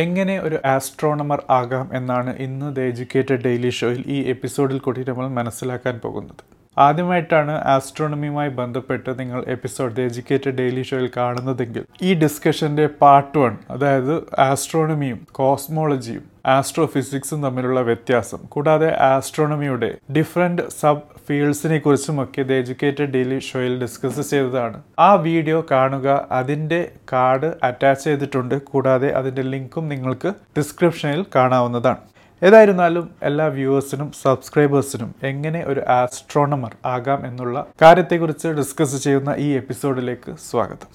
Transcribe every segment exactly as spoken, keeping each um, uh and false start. എങ്ങനെ ഒരു ആസ്ട്രോണമർ ആകാം എന്നാണ് ഇന്ന് ദ എജ്യൂക്കേറ്റഡ് ഡെയിലി ഷോയിൽ ഈ എപ്പിസോഡിൽ കൂടി നമ്മൾ മനസ്സിലാക്കാൻ പോകുന്നത്. ആദ്യമായിട്ടാണ് ആസ്ട്രോണമിയുമായി ബന്ധപ്പെട്ട് നിങ്ങൾ എപ്പിസോഡ് ദ എജ്യൂക്കേറ്റഡ് ഡെയിലി ഷോയിൽ കാണുന്നതെങ്കിൽ ഈ ഡിസ്കഷൻ്റെ പാർട്ട് വൺ, അതായത് ആസ്ട്രോണമിയും കോസ്മോളജിയും ആസ്ട്രോഫിസിക്സും തമ്മിലുള്ള വ്യത്യാസം, കൂടാതെ ആസ്ട്രോണമിയുടെ ഡിഫറെൻറ്റ് സബ് ഫീൽഡ്സിനെ കുറിച്ചുമൊക്കെ ദ എജ്യൂക്കേറ്റഡ് ഡെയിലി ഷോയിൽ ഡിസ്കസ് ചെയ്തതാണ്. ആ വീഡിയോ കാണുക. അതിൻ്റെ കാർഡ് അറ്റാച്ച് ചെയ്തിട്ടുണ്ട്. കൂടാതെ അതിൻ്റെ ലിങ്കും നിങ്ങൾക്ക് ഡിസ്ക്രിപ്ഷനിൽ കാണാവുന്നതാണ്. ഏതായിരുന്നാലും എല്ലാ വ്യൂവേഴ്സിനും സബ്സ്ക്രൈബേഴ്സിനും എങ്ങനെ ഒരു ആസ്ട്രോണമർ ആകാം എന്നുള്ള കാര്യത്തെക്കുറിച്ച് ഡിസ്കസ് ചെയ്യുന്ന ഈ എപ്പിസോഡിലേക്ക് സ്വാഗതം.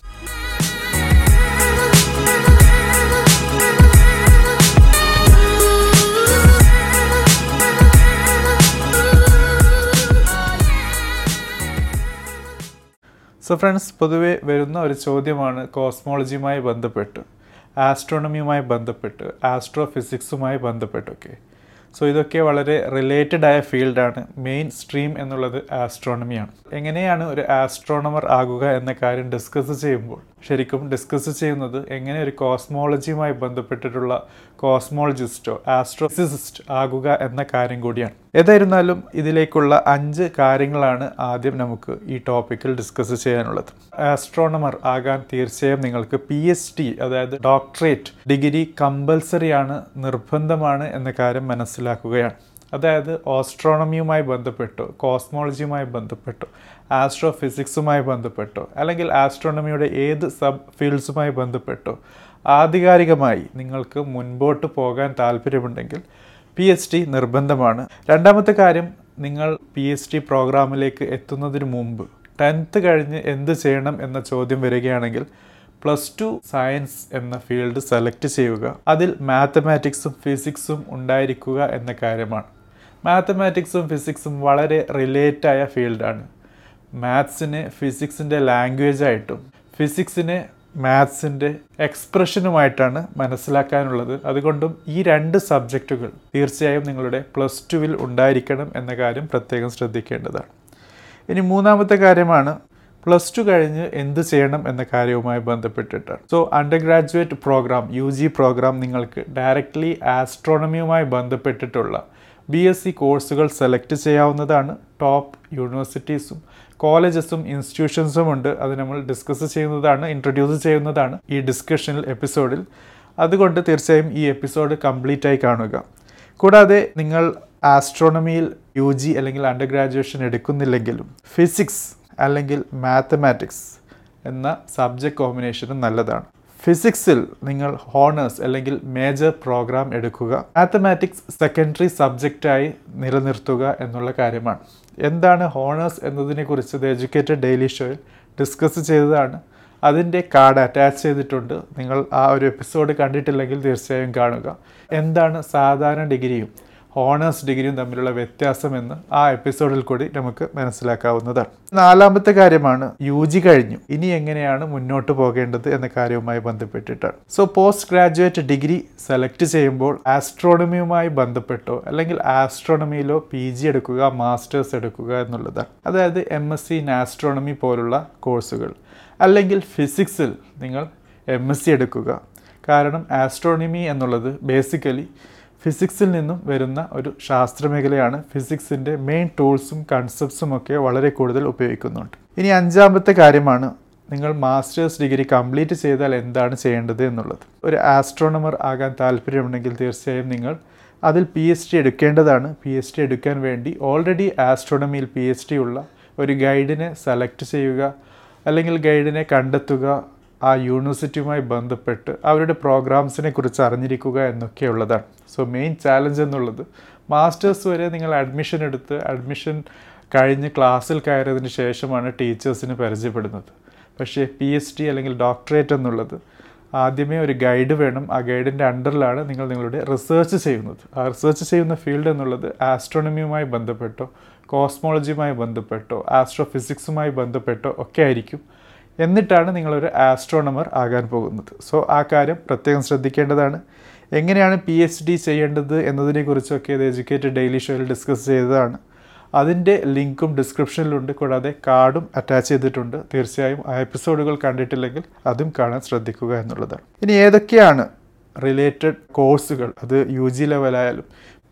സോ ഫ്രണ്ട്സ്, പൊതുവെ വരുന്ന ഒരു ചോദ്യമാണ് കോസ്മോളജിയുമായി ബന്ധപ്പെട്ട്, ആസ്ട്രോണമിയുമായി ബന്ധപ്പെട്ട്, ആസ്ട്രോഫിസിക്സുമായി ബന്ധപ്പെട്ടൊക്കെ. സോ ഇതൊക്കെ വളരെ റിലേറ്റഡ് ആയ ഫീൽഡാണ്. മെയിൻ സ്ട്രീം എന്നുള്ളത് ആസ്ട്രോണമിയാണ്. എങ്ങനെയാണ് ഒരു ആസ്ട്രോണമർ ആകുക എന്ന കാര്യം ഡിസ്കസ് ചെയ്യുമ്പോൾ ശരിക്കും ഡിസ്കസ് ചെയ്യുന്നത് എങ്ങനെ ഒരു കോസ്മോളജിയുമായി ബന്ധപ്പെട്ടിട്ടുള്ള കോസ്മോളജിസ്റ്റോ ആസ്ട്രോഫിസിസിസ്റ്റ് ആകുക എന്ന കാര്യം കൂടിയാണ്. ഏതായിരുന്നാലും ഇതിലേക്കുള്ള അഞ്ച് കാര്യങ്ങളാണ് ആദ്യം നമുക്ക് ഈ ടോപ്പിക്കിൽ ഡിസ്കസ് ചെയ്യാനുള്ളത്. ആസ്ട്രോണമർ ആകാൻ തീർച്ചയായും നിങ്ങൾക്ക് പി എച്ച് ഡി, അതായത് ഡോക്ടറേറ്റ് ഡിഗ്രി കമ്പൽസറിയാണ്, നിർബന്ധമാണ് എന്ന കാര്യം മനസ്സിലാക്കുകയാണ്. അതായത് ആസ്ട്രോണമിയുമായി ബന്ധപ്പെട്ടോ, കോസ്മോളജിയുമായി ബന്ധപ്പെട്ടോ, ആസ്ട്രോഫിസിക്സുമായി ബന്ധപ്പെട്ടോ, അല്ലെങ്കിൽ ആസ്ട്രോണമിയുടെ ഏത് സബ് ഫീൽഡ്സുമായി ബന്ധപ്പെട്ടോ ആധികാരികമായി നിങ്ങൾക്ക് മുൻപോട്ട് പോകാൻ താല്പര്യമുണ്ടെങ്കിൽ പി എച്ച് ഡി നിർബന്ധമാണ്. രണ്ടാമത്തെ കാര്യം, നിങ്ങൾ പി എച്ച് ഡി പ്രോഗ്രാമിലേക്ക് എത്തുന്നതിന് മുമ്പ് പത്ത് കഴിഞ്ഞ് എന്ത് ചെയ്യണം എന്ന ചോദ്യം വരികയാണെങ്കിൽ പ്ലസ് ടു സയൻസ് എന്ന ഫീൽഡ് സെലക്ട് ചെയ്യുക. അതിൽ മാത്തമാറ്റിക്സും ഫിസിക്സും ഉണ്ടായിരിക്കുക എന്ന കാര്യമാണ്. മാത്തമാറ്റിക്സും ഫിസിക്സും വളരെ റിലേറ്റായ ഫീൽഡാണ്. മാത്സിനെ ഫിസിക്സിൻ്റെ ലാംഗ്വേജായിട്ടും ഫിസിക്സിനെ മാത്സിൻ്റെ എക്സ്പ്രഷനുമായിട്ടാണ് മനസ്സിലാക്കാനുള്ളത്. അതുകൊണ്ടും ഈ രണ്ട് സബ്ജക്റ്റുകൾ തീർച്ചയായും നിങ്ങളുടെ പ്ലസ് ടുവിൽ ഉണ്ടായിരിക്കണം എന്ന കാര്യം പ്രത്യേകം ശ്രദ്ധിക്കേണ്ടതാണ്. ഇനി മൂന്നാമത്തെ കാര്യമാണ് പ്ലസ് ടു കഴിഞ്ഞ് എന്ത് ചെയ്യണം എന്ന കാര്യവുമായി ബന്ധപ്പെട്ടിട്ടാണ്. So under graduate programme, U G programme, നിങ്ങൾക്ക് ഡയറക്റ്റ്ലി ആസ്ട്രോണമിയുമായി ബന്ധപ്പെട്ടിട്ടുള്ള ബി എസ് സി കോഴ്സുകൾ സെലക്ട് ചെയ്യാവുന്നതാണ്. ടോപ്പ് യൂണിവേഴ്സിറ്റീസും കോളേജസും ഇൻസ്റ്റിറ്റ്യൂഷൻസും ഉണ്ട്. അത് നമ്മൾ ഡിസ്കസ് ചെയ്യുന്നതാണ്, ഇൻട്രൊഡ്യൂസ് ചെയ്യുന്നതാണ് ഈ ഡിസ്കഷനിൽ എപ്പിസോഡിൽ. അതുകൊണ്ട് തീർച്ചയായും ഈ എപ്പിസോഡ് കംപ്ലീറ്റ് ആയി കാണുക. കൂടാതെ നിങ്ങൾ ആസ്ട്രോണമിയിൽ യു ജി അല്ലെങ്കിൽ അണ്ടർ ഗ്രാജുവേഷൻ എടുക്കുന്നില്ലെങ്കിലും ഫിസിക്സ് അല്ലെങ്കിൽ മാത്തമാറ്റിക്സ് എന്ന സബ്ജക്റ്റ് കോമ്പിനേഷനും നല്ലതാണ്. ഫിസിക്സിൽ നിങ്ങൾ ഹോണേഴ്സ് അല്ലെങ്കിൽ മേജർ പ്രോഗ്രാം എടുക്കുക, മാത്തമാറ്റിക്സ് സെക്കൻഡറി സബ്ജക്റ്റായി നിലനിർത്തുക എന്നുള്ള കാര്യമാണ്. എന്താണ് ഹോണേഴ്സ് എന്നതിനെക്കുറിച്ച് ദ എജ്യൂക്കേറ്റഡ് ഡെയിലി ഷോയിൽ ഡിസ്കസ് ചെയ്തതാണ്. അതിൻ്റെ കാർഡ് അറ്റാച്ച് ചെയ്തിട്ടുണ്ട്. നിങ്ങൾ ആ ഒരു എപ്പിസോഡ് കണ്ടിട്ടില്ലെങ്കിൽ തീർച്ചയായും കാണുക. എന്താണ് സാധാരണ ഡിഗ്രിയും ഹോണേഴ്സ് ഡിഗ്രിയും തമ്മിലുള്ള വ്യത്യാസമെന്ന് ആ എപ്പിസോഡിൽ കൂടി നമുക്ക് മനസ്സിലാക്കാവുന്നതാണ്. നാലാമത്തെ കാര്യമാണ് യു ജി കഴിഞ്ഞു ഇനി എങ്ങനെയാണ് മുന്നോട്ട് പോകേണ്ടത് എന്ന കാര്യവുമായി ബന്ധപ്പെട്ടിട്ടാണ്. So post graduate degree select ചെയ്യുമ്പോൾ ആസ്ട്രോണമിയുമായി ബന്ധപ്പെട്ടോ അല്ലെങ്കിൽ ആസ്ട്രോണമിയിലോ പി ജി എടുക്കുക, മാസ്റ്റേഴ്സ് എടുക്കുക എന്നുള്ളതാണ്. അതായത് M S C in astronomy പോലുള്ള കോഴ്സുകൾ, അല്ലെങ്കിൽ ഫിസിക്സിൽ നിങ്ങൾ എം എസ് സി എടുക്കുക. കാരണം ആസ്ട്രോണമി എന്നുള്ളത് ബേസിക്കലി ഫിസിക്സിൽ നിന്നും വരുന്ന ഒരു ശാസ്ത്രമേഖലയാണ്. ഫിസിക്സിൻ്റെ മെയിൻ ടൂൾസും കൺസെപ്റ്റ്സും ഒക്കെ വളരെ കൂടുതൽ ഉപയോഗിക്കുന്നുണ്ട്. ഇനി അഞ്ചാമത്തെ കാര്യമാണ് നിങ്ങൾ മാസ്റ്റേഴ്സ് ഡിഗ്രി കംപ്ലീറ്റ് ചെയ്താൽ എന്താണ് ചെയ്യേണ്ടത് എന്നുള്ളത്. ഒരു ആസ്ട്രോണമർ ആകാൻ താല്പര്യമുണ്ടെങ്കിൽ തീർച്ചയായും നിങ്ങൾ അതിൽ പി എച്ച് ഡി എടുക്കേണ്ടതാണ്. പി എച്ച് ഡി എടുക്കാൻ വേണ്ടി ഓൾറെഡി ആസ്ട്രോണമിയിൽ പി എച്ച് ഡി ഉള്ള ഒരു ഗൈഡിനെ സെലക്ട് ചെയ്യുക, അല്ലെങ്കിൽ ഗൈഡിനെ കണ്ടെത്തുക, ആ യൂണിവേഴ്സിറ്റിയുമായി ബന്ധപ്പെട്ട് അവരുടെ പ്രോഗ്രാംസിനെ കുറിച്ച് അറിഞ്ഞിരിക്കുക എന്നൊക്കെയുള്ളതാണ്. സോ മെയിൻ ചാലഞ്ച് എന്നുള്ളത് മാസ്റ്റേഴ്സ് വരെ നിങ്ങൾ അഡ്മിഷൻ എടുത്ത് അഡ്മിഷൻ കഴിഞ്ഞ് ക്ലാസ്സിൽ കയറിയതിന് ശേഷമാണ് ടീച്ചേഴ്സിന് പരിചയപ്പെടുന്നത്. പക്ഷേ പി എച്ച് ഡി അല്ലെങ്കിൽ ഡോക്ടറേറ്റ് എന്നുള്ളത് ആദ്യമേ ഒരു ഗൈഡ് വേണം. ആ ഗൈഡിൻ്റെ അണ്ടറിലാണ് നിങ്ങൾ നിങ്ങളുടെ റിസർച്ച് ചെയ്യുന്നത്. ആ റിസർച്ച് ചെയ്യുന്ന ഫീൽഡ് എന്നുള്ളത് ആസ്ട്രോണമിയുമായി ബന്ധപ്പെട്ടോ, കോസ്മോളജിയുമായി ബന്ധപ്പെട്ടോ, ആസ്ട്രോഫിസിക്സുമായി ബന്ധപ്പെട്ടോ ഒക്കെ ആയിരിക്കും. എന്നിട്ടാണ് നിങ്ങളൊരു ആസ്ട്രോണമർ ആകാൻ പോകുന്നത്. സോ ആ കാര്യം പ്രത്യേകം ശ്രദ്ധിക്കേണ്ടതാണ്. എങ്ങനെയാണ് പി എച്ച് ഡി ചെയ്യേണ്ടത് എന്നതിനെക്കുറിച്ചൊക്കെ ഇത് എജ്യൂക്കേറ്റഡ് ഡെയിലി ഷോയിൽ ഡിസ്കസ് ചെയ്തതാണ്. അതിൻ്റെ ലിങ്കും ഡിസ്ക്രിപ്ഷനിലുണ്ട്. കൂടാതെ കാർഡും അറ്റാച്ച് ചെയ്തിട്ടുണ്ട്. തീർച്ചയായും ആ എപ്പിസോഡുകൾ കണ്ടിട്ടില്ലെങ്കിൽ അതും കാണാൻ ശ്രദ്ധിക്കുക എന്നുള്ളതാണ്. ഇനി ഏതൊക്കെയാണ് റിലേറ്റഡ് കോഴ്സുകൾ, അത് യു ജി ലെവലായാലും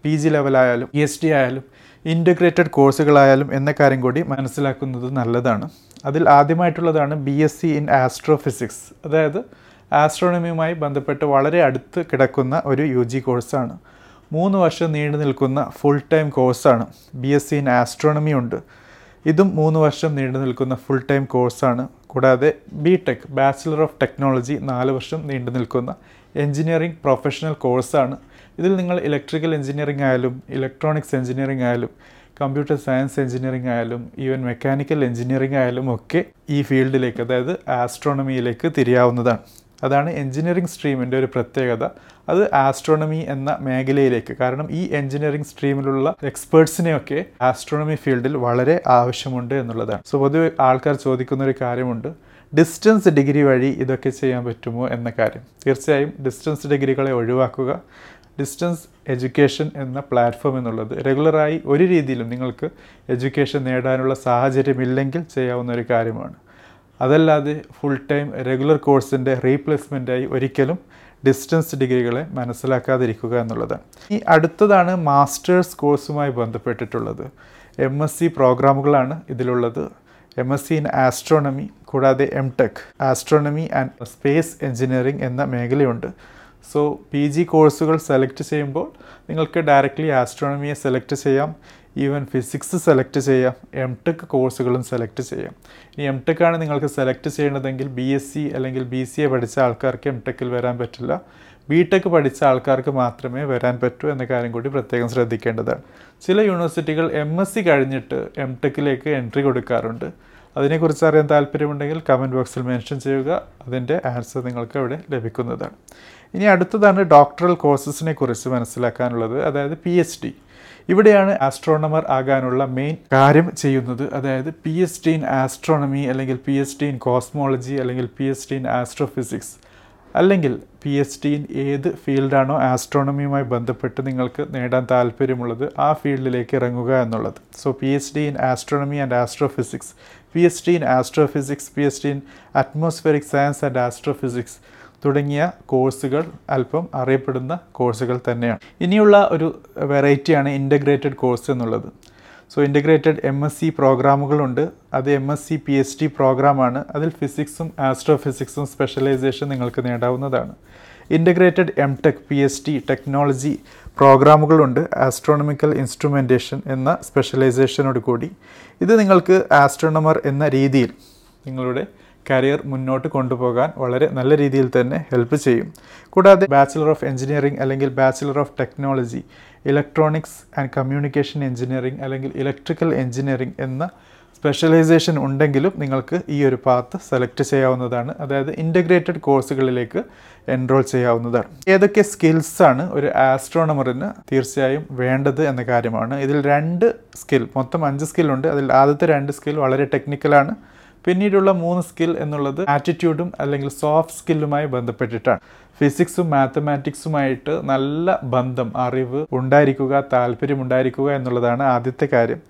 പി ജി ലെവലായാലും പി എച്ച് ഡി ആയാലും ഇൻ്റഗ്രേറ്റഡ് കോഴ്സുകളായാലും എന്ന കാര്യം കൂടി മനസ്സിലാക്കുന്നത് നല്ലതാണ്. അതിൽ ആദ്യമായിട്ടുള്ളതാണ് B S C in astrophysics, അതായത് ആസ്ട്രോണമിയുമായി ബന്ധപ്പെട്ട് വളരെ അടുത്ത് കിടക്കുന്ന ഒരു യു ജി കോഴ്സാണ്. മൂന്ന് വർഷം നീണ്ടു നിൽക്കുന്ന ഫുൾ ടൈം കോഴ്സാണ്. B S C in astronomy ഉണ്ട്, ഇതും മൂന്ന് വർഷം നീണ്ടു നിൽക്കുന്ന ഫുൾ ടൈം കോഴ്സാണ്. കൂടാതെ B tech, bachelor of technology, നാല് വർഷം നീണ്ടു നിൽക്കുന്ന എൻജിനീയറിംഗ് പ്രൊഫഷണൽ കോഴ്സാണ്. ഇതിൽ നിങ്ങൾ ഇലക്ട്രിക്കൽ എഞ്ചിനീയറിംഗ് ആയാലും ഇലക്ട്രോണിക്സ് എഞ്ചിനീയറിംഗ് ആയാലും കമ്പ്യൂട്ടർ സയൻസ് എഞ്ചിനീയറിംഗ് ആയാലും ഈവൻ മെക്കാനിക്കൽ എഞ്ചിനീയറിംഗ് ആയാലും ഒക്കെ ഈ ഫീൽഡിലേക്ക്, അതായത് ആസ്ട്രോണമിയിലേക്ക് തിരിയാവുന്നതാണ്. അതാണ് എഞ്ചിനീയറിംഗ് സ്ട്രീമിൻ്റെ ഒരു പ്രത്യേകത, അത് ആസ്ട്രോണമി എന്ന മേഖലയിലേക്ക്. കാരണം ഈ എഞ്ചിനീയറിംഗ് സ്ട്രീമിലുള്ള എക്സ്പേർട്സിനെയൊക്കെ ആസ്ട്രോണമി ഫീൽഡിൽ വളരെ ആവശ്യമുണ്ട് എന്നുള്ളതാണ്. സോ പൊതുവെ ആൾക്കാർ ചോദിക്കുന്നൊരു കാര്യമുണ്ട്, ഡിസ്റ്റൻസ് ഡിഗ്രി വഴി ഇതൊക്കെ ചെയ്യാൻ പറ്റുമോ എന്ന കാര്യം. തീർച്ചയായും ഡിസ്റ്റൻസ് ഡിഗ്രികളെ ഒഴിവാക്കുക. ഡിസ്റ്റൻസ് എഡ്യൂക്കേഷൻ എന്ന പ്ലാറ്റ്ഫോം എന്നുള്ളത് റെഗുലറായി ഒരു രീതിയിലും നിങ്ങൾക്ക് എഡ്യൂക്കേഷൻ നേടാനുള്ള സാഹചര്യമില്ലെങ്കിൽ ചെയ്യാവുന്ന ഒരു കാര്യമാണ്. അതല്ലാതെ ഫുൾ ടൈം റെഗുലർ കോഴ്സിൻ്റെ റീപ്ലേസ്മെൻറ്റായി ഒരിക്കലും ഡിസ്റ്റൻസ് ഡിഗ്രികളെ മനസ്സിലാക്കാതിരിക്കുക എന്നുള്ളതാണ്. ഈ അടുത്തതാണ് മാസ്റ്റേഴ്സ് കോഴ്സുമായി ബന്ധപ്പെട്ടിട്ടുള്ളത്. എം എസ് സി പ്രോഗ്രാമുകളാണ് ഇതിലുള്ളത്. M S C in astronomy, കൂടാതെ M tech astronomy and space engineering എന്ന മേഖലയുണ്ട്. സോ പി ജി കോഴ്സുകൾ സെലക്ട് ചെയ്യുമ്പോൾ നിങ്ങൾക്ക് ഡയറക്റ്റ്ലി ആസ്ട്രോണമിയെ സെലക്ട് ചെയ്യാം, ഈവൻ ഫിസിക്സ് സെലക്ട് ചെയ്യാം, എം ടെക് കോഴ്സുകളും സെലക്ട് ചെയ്യാം. ഇനി എം ടെക് ആണ് നിങ്ങൾക്ക് സെലക്ട് ചെയ്യേണ്ടതെങ്കിൽ ബി എസ് സി അല്ലെങ്കിൽ ബി സി എ പഠിച്ച ആൾക്കാർക്ക് എം ടെക്കിൽ വരാൻ പറ്റില്ല, ബി ടെക് പഠിച്ച ആൾക്കാർക്ക് മാത്രമേ വരാൻ പറ്റൂ എന്ന കാര്യം കൂടി പ്രത്യേകം ശ്രദ്ധിക്കേണ്ടതാണ്. ചില യൂണിവേഴ്സിറ്റികൾ എം എസ് സി കഴിഞ്ഞിട്ട് എം ടെക്കിലേക്ക് എൻട്രി കൊടുക്കാറുണ്ട്. അതിനെക്കുറിച്ച് അറിയാൻ താല്പര്യമുണ്ടെങ്കിൽ കമൻറ്റ് ബോക്സിൽ മെൻഷൻ ചെയ്യുക, അതിൻ്റെ ആൻസർ നിങ്ങൾക്ക് അവിടെ ലഭിക്കുന്നതാണ്. ഇനി അടുത്തതാണ് ഡോക്ടറൽ കോഴ്സസിനെ കുറിച്ച് മനസ്സിലാക്കാനുള്ളത്, അതായത് പി എച്ച് ഡി. ഇവിടെയാണ് ആസ്ട്രോണമർ ആകാനുള്ള മെയിൻ കാര്യം ചെയ്യുന്നത്, അതായത് P H D in astronomy അല്ലെങ്കിൽ P H D in cosmology അല്ലെങ്കിൽ P H D in astrophysics അല്ലെങ്കിൽ പി എച്ച് ഡി ഇൻ ഏത് ഫീൽഡാണോ ആസ്ട്രോണമിയുമായി ബന്ധപ്പെട്ട് നിങ്ങൾക്ക് നേടാൻ താല്പര്യമുള്ളത് ആ ഫീൽഡിലേക്ക് ഇറങ്ങുക എന്നുള്ളത്. So P H D in astronomy and astrophysics, P H D in astrophysics, P H D in atmospheric science and astrophysics തുടങ്ങിയ കോഴ്സുകൾ അല്പം അറിയപ്പെടുന്ന കോഴ്സുകൾ തന്നെയാണ്. ഇനിയുള്ള ഒരു വെറൈറ്റിയാണ് ഇൻ്റഗ്രേറ്റഡ് കോഴ്സ് എന്നുള്ളത്. So integrated M S C പ്രോഗ്രാമുകളുണ്ട്. അത് M S C P H D പ്രോഗ്രാമാണ്. അതിൽ ഫിസിക്സും ആസ്ട്രോഫിസിക്സും സ്പെഷ്യലൈസേഷൻ നിങ്ങൾക്ക് നേടാവുന്നതാണ്. Integrated M tech P H D technology പ്രോഗ്രാമുകളുണ്ട്, ആസ്ട്രോണമിക്കൽ ഇൻസ്ട്രുമെൻറ്റേഷൻ എന്ന സ്പെഷ്യലൈസേഷനോട് കൂടി. ഇത് നിങ്ങൾക്ക് ആസ്ട്രോണമർ എന്ന രീതിയിൽ നിങ്ങളുടെ കരിയർ മുന്നോട്ട് കൊണ്ടുപോകാൻ വളരെ നല്ല രീതിയിൽ തന്നെ ഹെൽപ്പ് ചെയ്യും. കൂടാതെ ബാച്ചിലർ ഓഫ് എഞ്ചിനീയറിംഗ് അല്ലെങ്കിൽ bachelor of technology, electronics and communication engineering അല്ലെങ്കിൽ ഇലക്ട്രിക്കൽ എഞ്ചിനീയറിംഗ് എന്ന സ്പെഷ്യലൈസേഷൻ ഉണ്ടെങ്കിലും നിങ്ങൾക്ക് ഈ ഒരു പാത്ത് സെലക്ട് ചെയ്യാവുന്നതാണ്. അതായത് ഇൻ്റഗ്രേറ്റഡ് കോഴ്സുകളിലേക്ക് എൻറോൾ ചെയ്യാവുന്നതാണ്. ഏതൊക്കെ സ്കിൽസാണ് ഒരു ആസ്ട്രോണമറിന് തീർച്ചയായും വേണ്ടത് എന്ന കാര്യമാണ്. ഇതിൽ രണ്ട് സ്കിൽ, മൊത്തം അഞ്ച് സ്കില്ലുണ്ട്. അതിൽ ആദ്യത്തെ രണ്ട് സ്കിൽ വളരെ ടെക്നിക്കലാണ്. പിന്നീടുള്ള മൂന്ന് സ്കിൽ എന്നുള്ളത് ആറ്റിറ്റ്യൂഡും അല്ലെങ്കിൽ സോഫ്റ്റ് സ്കില്ലുമായി ബന്ധപ്പെട്ടിട്ടാണ്. ഫിസിക്സും മാത്തമാറ്റിക്സുമായിട്ട് നല്ല ബന്ധം, അറിവ് ഉണ്ടായിരിക്കുക, താല്പര്യമുണ്ടായിരിക്കുക എന്നുള്ളതാണ് ആദ്യത്തെ കാര്യം.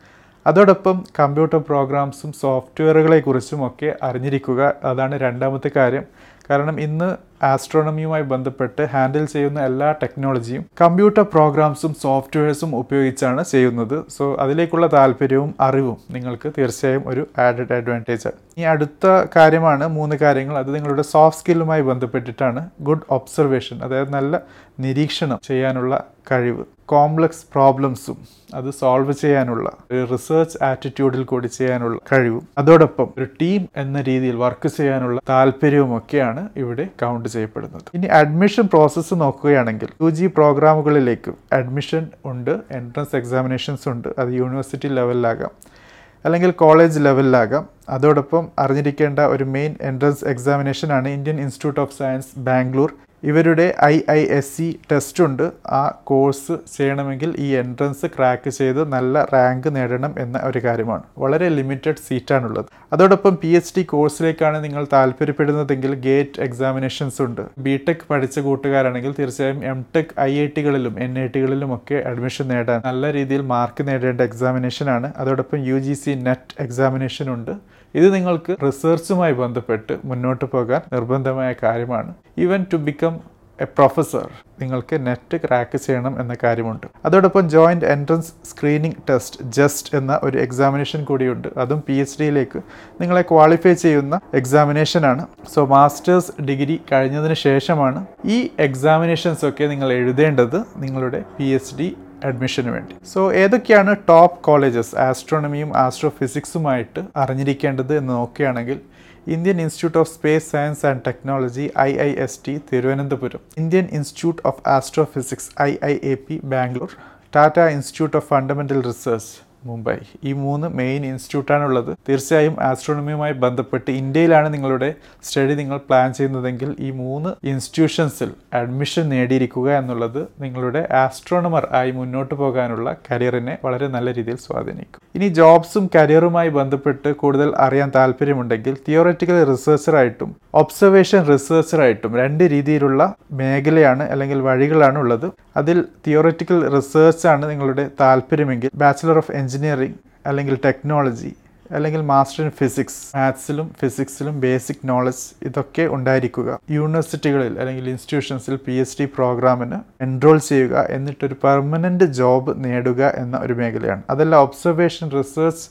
അതോടൊപ്പം കമ്പ്യൂട്ടർ പ്രോഗ്രാംസും സോഫ്റ്റ്വെയറുകളെ കുറിച്ചുമൊക്കെ അറിഞ്ഞിരിക്കുക, അതാണ് രണ്ടാമത്തെ കാര്യം. കാരണം ഇന്ന് ആസ്ട്രോണമിയുമായി ബന്ധപ്പെട്ട് ഹാൻഡിൽ ചെയ്യുന്ന എല്ലാ ടെക്നോളജിയും കമ്പ്യൂട്ടർ പ്രോഗ്രാംസും സോഫ്റ്റ്വെയർസും ഉപയോഗിച്ചാണ് ചെയ്യുന്നത്. സോ അതിലേക്കുള്ള താല്പര്യവും അറിവും നിങ്ങൾക്ക് തീർച്ചയായും ഒരു ആഡഡ് അഡ്വാൻറ്റേജ് ആണ്. ഈ അടുത്ത കാര്യമാണ് മൂന്ന് കാര്യങ്ങൾ. അത് നിങ്ങളുടെ സോഫ്റ്റ് സ്കില്ലുമായി ബന്ധപ്പെട്ടിട്ടാണ്. ഗുഡ് ഒബ്സർവേഷൻ, അതായത് നല്ല നിരീക്ഷണം ചെയ്യാനുള്ള കഴിവ്, കോംപ്ലക്സ് പ്രോബ്ലംസും അത് സോൾവ് ചെയ്യാനുള്ള ഒരു റിസർച്ച് ആറ്റിറ്റ്യൂഡിൽ കൂടി ചെയ്യാനുള്ള കഴിവും, അതോടൊപ്പം ഒരു ടീം എന്ന രീതിയിൽ വർക്ക് ചെയ്യാനുള്ള താല്പര്യവുമൊക്കെയാണ് ഇവിടെ കൗണ്ട് ചെയ്യപ്പെടുന്നത്. ഇനി അഡ്മിഷൻ പ്രോസസ്സ് നോക്കുകയാണെങ്കിൽ യു ജി പ്രോഗ്രാമുകളിലേക്ക് അഡ്മിഷൻ ഉണ്ട്, എൻട്രൻസ് എക്സാമിനേഷൻസ് ഉണ്ട്. അത് യൂണിവേഴ്സിറ്റി ലെവലിലാകാം അല്ലെങ്കിൽ കോളേജ് ലെവലിലാകാം. അതോടൊപ്പം അറിഞ്ഞിരിക്കേണ്ട ഒരു മെയിൻ എൻട്രൻസ് എക്സാമിനേഷനാണ് Indian institute of science Bangalore. ഇവരുടെ I I S C test ഉണ്ട്. ആ കോഴ്സ് ചെയ്യണമെങ്കിൽ ഈ എൻട്രൻസ് ക്രാക്ക് ചെയ്ത് നല്ല റാങ്ക് നേടണം എന്ന ഒരു കാര്യമാണ്. വളരെ ലിമിറ്റഡ് സീറ്റാണുള്ളത്. അതോടൊപ്പം പി എച്ച് ഡി കോഴ്സിലേക്കാണ് നിങ്ങൾ താല്പര്യപ്പെടുന്നതെങ്കിൽ ഗേറ്റ് എക്സാമിനേഷൻസ് ഉണ്ട്. ബി ടെക് പഠിച്ച കൂട്ടുകാരാണെങ്കിൽ തീർച്ചയായും എം ടെക് ഐ ഐ ടികളിലും എൻ ഐ ടികളിലും ഒക്കെ അഡ്മിഷൻ നേടാൻ നല്ല രീതിയിൽ മാർക്ക് നേടേണ്ട എക്സാമിനേഷനാണ്. അതോടൊപ്പം U G C NET examination ഉണ്ട്. ഇത് നിങ്ങൾക്ക് റിസർച്ചുമായി ബന്ധപ്പെട്ട് മുന്നോട്ട് പോകാൻ നിർബന്ധമായ കാര്യമാണ്. Even to become a professor, നിങ്ങൾക്ക് നെറ്റ് ക്രാക്ക് ചെയ്യണം എന്ന കാര്യമുണ്ട്. അതോടൊപ്പം joint entrance screening test JEST എന്ന ഒരു എക്സാമിനേഷൻ കൂടിയുണ്ട്. അതും പി എച്ച് ഡിയിലേക്ക് നിങ്ങളെ ക്വാളിഫൈ ചെയ്യുന്ന എക്സാമിനേഷനാണ്. സോ മാസ്റ്റേഴ്സ് ഡിഗ്രി കഴിഞ്ഞതിന് ശേഷമാണ് ഈ എക്സാമിനേഷൻസൊക്കെ നിങ്ങൾ എഴുതേണ്ടത് നിങ്ങളുടെ പി എച്ച് ഡി അഡ്മിഷന് വേണ്ടി. സോ ഏതൊക്കെയാണ് ടോപ്പ് കോളേജസ് ആസ്ട്രോണമിയും ആസ്ട്രോഫിസിക്സുമായിട്ട് അറിഞ്ഞിരിക്കേണ്ടത് എന്ന് നോക്കുകയാണെങ്കിൽ Indian institute of space science and technology I I S T Thiruvananthapuram, Indian institute of astrophysics I I A P Bangalore, Tata institute of fundamental research Mumbai, ഈ മൂന്ന് മെയിൻ ഇൻസ്റ്റിറ്റ്യൂട്ടാണുള്ളത്. തീർച്ചയായും ആസ്ട്രോണമിയുമായി ബന്ധപ്പെട്ട് ഇന്ത്യയിലാണ് നിങ്ങളുടെ സ്റ്റഡി നിങ്ങൾ പ്ലാൻ ചെയ്യുന്നതെങ്കിൽ ഈ മൂന്ന് ഇൻസ്റ്റിറ്റ്യൂഷൻസിൽ അഡ്മിഷൻ നേടിയിരിക്കുക എന്നുള്ളത് നിങ്ങളുടെ ആസ്ട്രോണമർ ആയി മുന്നോട്ട് പോകാനുള്ള കരിയറിനെ വളരെ നല്ല രീതിയിൽ സ്വാധീനിക്കും. ഇനി ജോബ്സും കരിയറുമായി ബന്ധപ്പെട്ട് കൂടുതൽ അറിയാൻ താല്പര്യമുണ്ടെങ്കിൽ തിയോറിറ്റിക്കൽ റിസർച്ചറായിട്ടും ഒബ്സർവേഷൻ റിസർച്ചറായിട്ടും രണ്ട് രീതിയിലുള്ള മേഖലയാണ് അല്ലെങ്കിൽ വഴികളാണുള്ളത്. അതിൽ തിയോറിറ്റിക്കൽ റിസർച്ചാണ് നിങ്ങളുടെ താല്പര്യമെങ്കിൽ ബാച്ചിലർ ഓഫ് എൻജിനീയറിംഗ് അല്ലെങ്കിൽ ടെക്നോളജി അല്ലെങ്കിൽ മാസ്റ്റർ ഇൻ ഫിസിക്സ്, മാത്സിലും ഫിസിക്സിലും ബേസിക് നോളജ് ഇതൊക്കെ ഉണ്ടായിരിക്കുക. യൂണിവേഴ്സിറ്റികളിൽ അല്ലെങ്കിൽ ഇൻസ്റ്റിറ്റ്യൂഷൻസിൽ പി എച്ച് ഡി പ്രോഗ്രാമിന് എൻറോൾ ചെയ്യുക, എന്നിട്ടൊരു പെർമനൻറ്റ് ജോബ് നേടുക എന്ന ഒരു മേഖലയാണ്. അതല്ല ഒബ്സർവേഷൻ റിസർച്ച്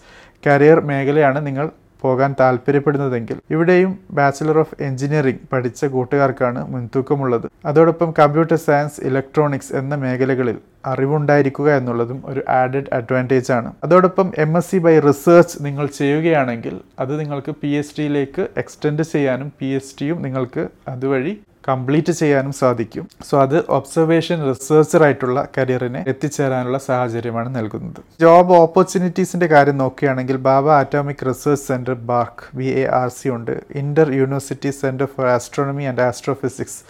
കരിയർ മേഖലയാണ് നിങ്ങൾ പോകാൻ താല്പര്യപ്പെടുന്നതെങ്കിൽ ഇവിടെയും ബാച്ചിലർ ഓഫ് എൻജിനീയറിംഗ് പഠിച്ച കൂട്ടുകാർക്കാണ് മുൻതൂക്കമുള്ളത്. അതോടൊപ്പം കമ്പ്യൂട്ടർ സയൻസ്, ഇലക്ട്രോണിക്സ് എന്ന മേഖലകളിൽ അറിവുണ്ടായിരിക്കുക എന്നുള്ളതും ഒരു ആഡഡ് അഡ്വാൻറ്റേജ് ആണ്. അതോടൊപ്പം M S C by research നിങ്ങൾ ചെയ്യുകയാണെങ്കിൽ അത് നിങ്ങൾക്ക് പി എച്ച് ഡിയിലേക്ക് എക്സ്റ്റെൻഡ് ചെയ്യാനും പി എച്ച് ഡിയും നിങ്ങൾക്ക് അതുവഴി കംപ്ലീറ്റ് ചെയ്യാനും സാധിക്കും. സോ അത് ഒബ്സർവേഷൻ റിസർച്ചറായിട്ടുള്ള കരിയറിനെ എത്തിച്ചേരാനുള്ള സാഹചര്യമാണ് നൽകുന്നത്. ജോബ് ഓപ്പർച്യൂണിറ്റീസിൻ്റെ കാര്യം നോക്കുകയാണെങ്കിൽ Bhabha atomic research centre BARC B A R C ഉണ്ട്, inter university centre for astronomy and astrophysics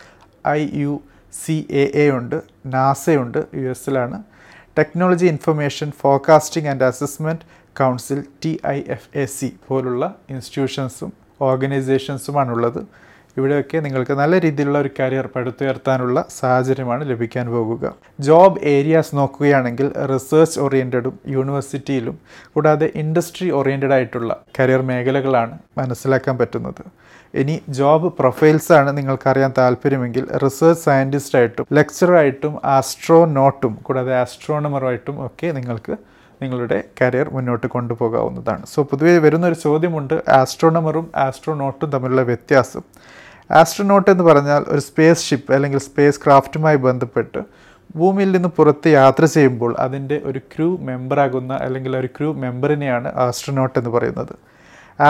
I U C A A ഉണ്ട്, നാസയുണ്ട്, യു എസിലാണ്, technology information forecasting and assessment council T I F A C പോലുള്ള ഇൻസ്റ്റിറ്റ്യൂഷൻസും ഓർഗനൈസേഷൻസുമാണുള്ളത്. ഇവിടെയൊക്കെ നിങ്ങൾക്ക് നല്ല രീതിയിലുള്ള ഒരു കരിയർ പടുത്തുയർത്താനുള്ള സാഹചര്യമാണ് ലഭിക്കാൻ പോകുക. ജോബ് ഏരിയാസ് നോക്കുകയാണെങ്കിൽ റിസർച്ച് ഓറിയൻറ്റഡും യൂണിവേഴ്സിറ്റിയിലും കൂടാതെ ഇൻഡസ്ട്രി ഓറിയൻറ്റഡ് ആയിട്ടുള്ള കരിയർ മേഖലകളാണ് മനസ്സിലാക്കാൻ പറ്റുന്നത്. ഇനി ജോബ് പ്രൊഫൈൽസാണ് നിങ്ങൾക്കറിയാൻ താല്പര്യമെങ്കിൽ റിസർച്ച് സയൻറ്റിസ്റ്റായിട്ടും ലെക്ചറായിട്ടും ആസ്ട്രോനോട്ടും കൂടാതെ ആസ്ട്രോണമറുമായിട്ടും ഒക്കെ നിങ്ങൾക്ക് നിങ്ങളുടെ കരിയർ മുന്നോട്ട് കൊണ്ടുപോകാവുന്നതാണ്. സോ പൊതുവേ വരുന്നൊരു ചോദ്യമുണ്ട്, ആസ്ട്രോണമറും ആസ്ട്രോനോട്ടും തമ്മിലുള്ള വ്യത്യാസം. ആസ്ട്രോനോട്ട് എന്ന് പറഞ്ഞാൽ ഒരു സ്പേസ് ഷിപ്പ് അല്ലെങ്കിൽ സ്പേസ് ക്രാഫ്റ്റുമായി ബന്ധപ്പെട്ട് ഭൂമിയിൽ നിന്ന് പുറത്ത് യാത്ര ചെയ്യുമ്പോൾ അതിൻ്റെ ഒരു ക്രൂ മെമ്പറാകുന്ന അല്ലെങ്കിൽ ഒരു ക്രൂ മെമ്പറിനെയാണ് ആസ്ട്രോനോട്ട് എന്ന് പറയുന്നത്.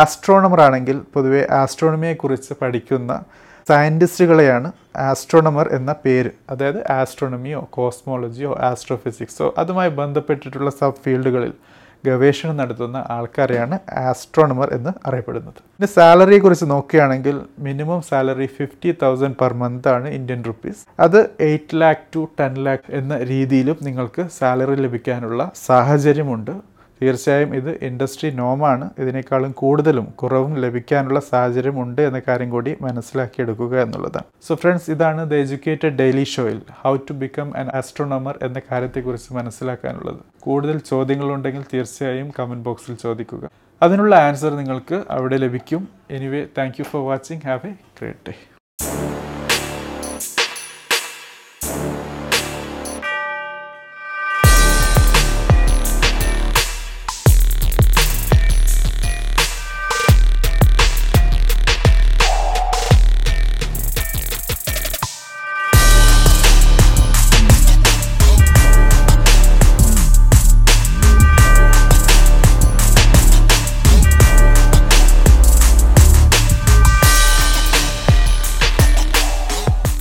ആസ്ട്രോണമർ ആണെങ്കിൽ പൊതുവെ ആസ്ട്രോണമിയെക്കുറിച്ച് പഠിക്കുന്ന സയൻറ്റിസ്റ്റുകളെയാണ് ആസ്ട്രോണമർ എന്ന പേര്. അതായത് ആസ്ട്രോണമിയോ കോസ്മോളജിയോ ആസ്ട്രോഫിസിക്സോ അതുമായി ബന്ധപ്പെട്ടിട്ടുള്ള സബ് ഫീൽഡുകളിൽ ഗവേഷണം നടത്തുന്ന ആൾക്കാരെയാണ് ആസ്ട്രോണമർ എന്ന് അറിയപ്പെടുന്നത്. പിന്നെ സാലറിയെക്കുറിച്ച് നോക്കുകയാണെങ്കിൽ minimum salary fifty thousand per month ആണ് ഇന്ത്യൻ റുപ്പീസ്. അത് eight lakh to ten lakh എന്ന രീതിയിലും നിങ്ങൾക്ക് സാലറി ലഭിക്കാനുള്ള സാഹചര്യമുണ്ട്. തീർച്ചയായും ഇത് ഇൻഡസ്ട്രി നോമാണ്, ഇതിനേക്കാളും കൂടുതലും കുറവും ലഭിക്കാനുള്ള സാഹചര്യം ഉണ്ട് എന്ന കാര്യം കൂടി മനസ്സിലാക്കിയെടുക്കുക എന്നുള്ളതാണ്. സോ ഫ്രണ്ട്സ്, ഇതാണ് ദ എജ്യൂക്കേറ്റഡ് ഡെയിലി ഷോയിൽ how to become an astronomer എന്ന കാര്യത്തെക്കുറിച്ച് മനസ്സിലാക്കാനുള്ളത്. കൂടുതൽ ചോദ്യങ്ങളുണ്ടെങ്കിൽ തീർച്ചയായും കമൻറ്റ് ബോക്സിൽ ചോദിക്കുക, അതിനുള്ള ആൻസർ നിങ്ങൾക്ക് അവിടെ ലഭിക്കും. Anyway, thank you for watching. Have a great day.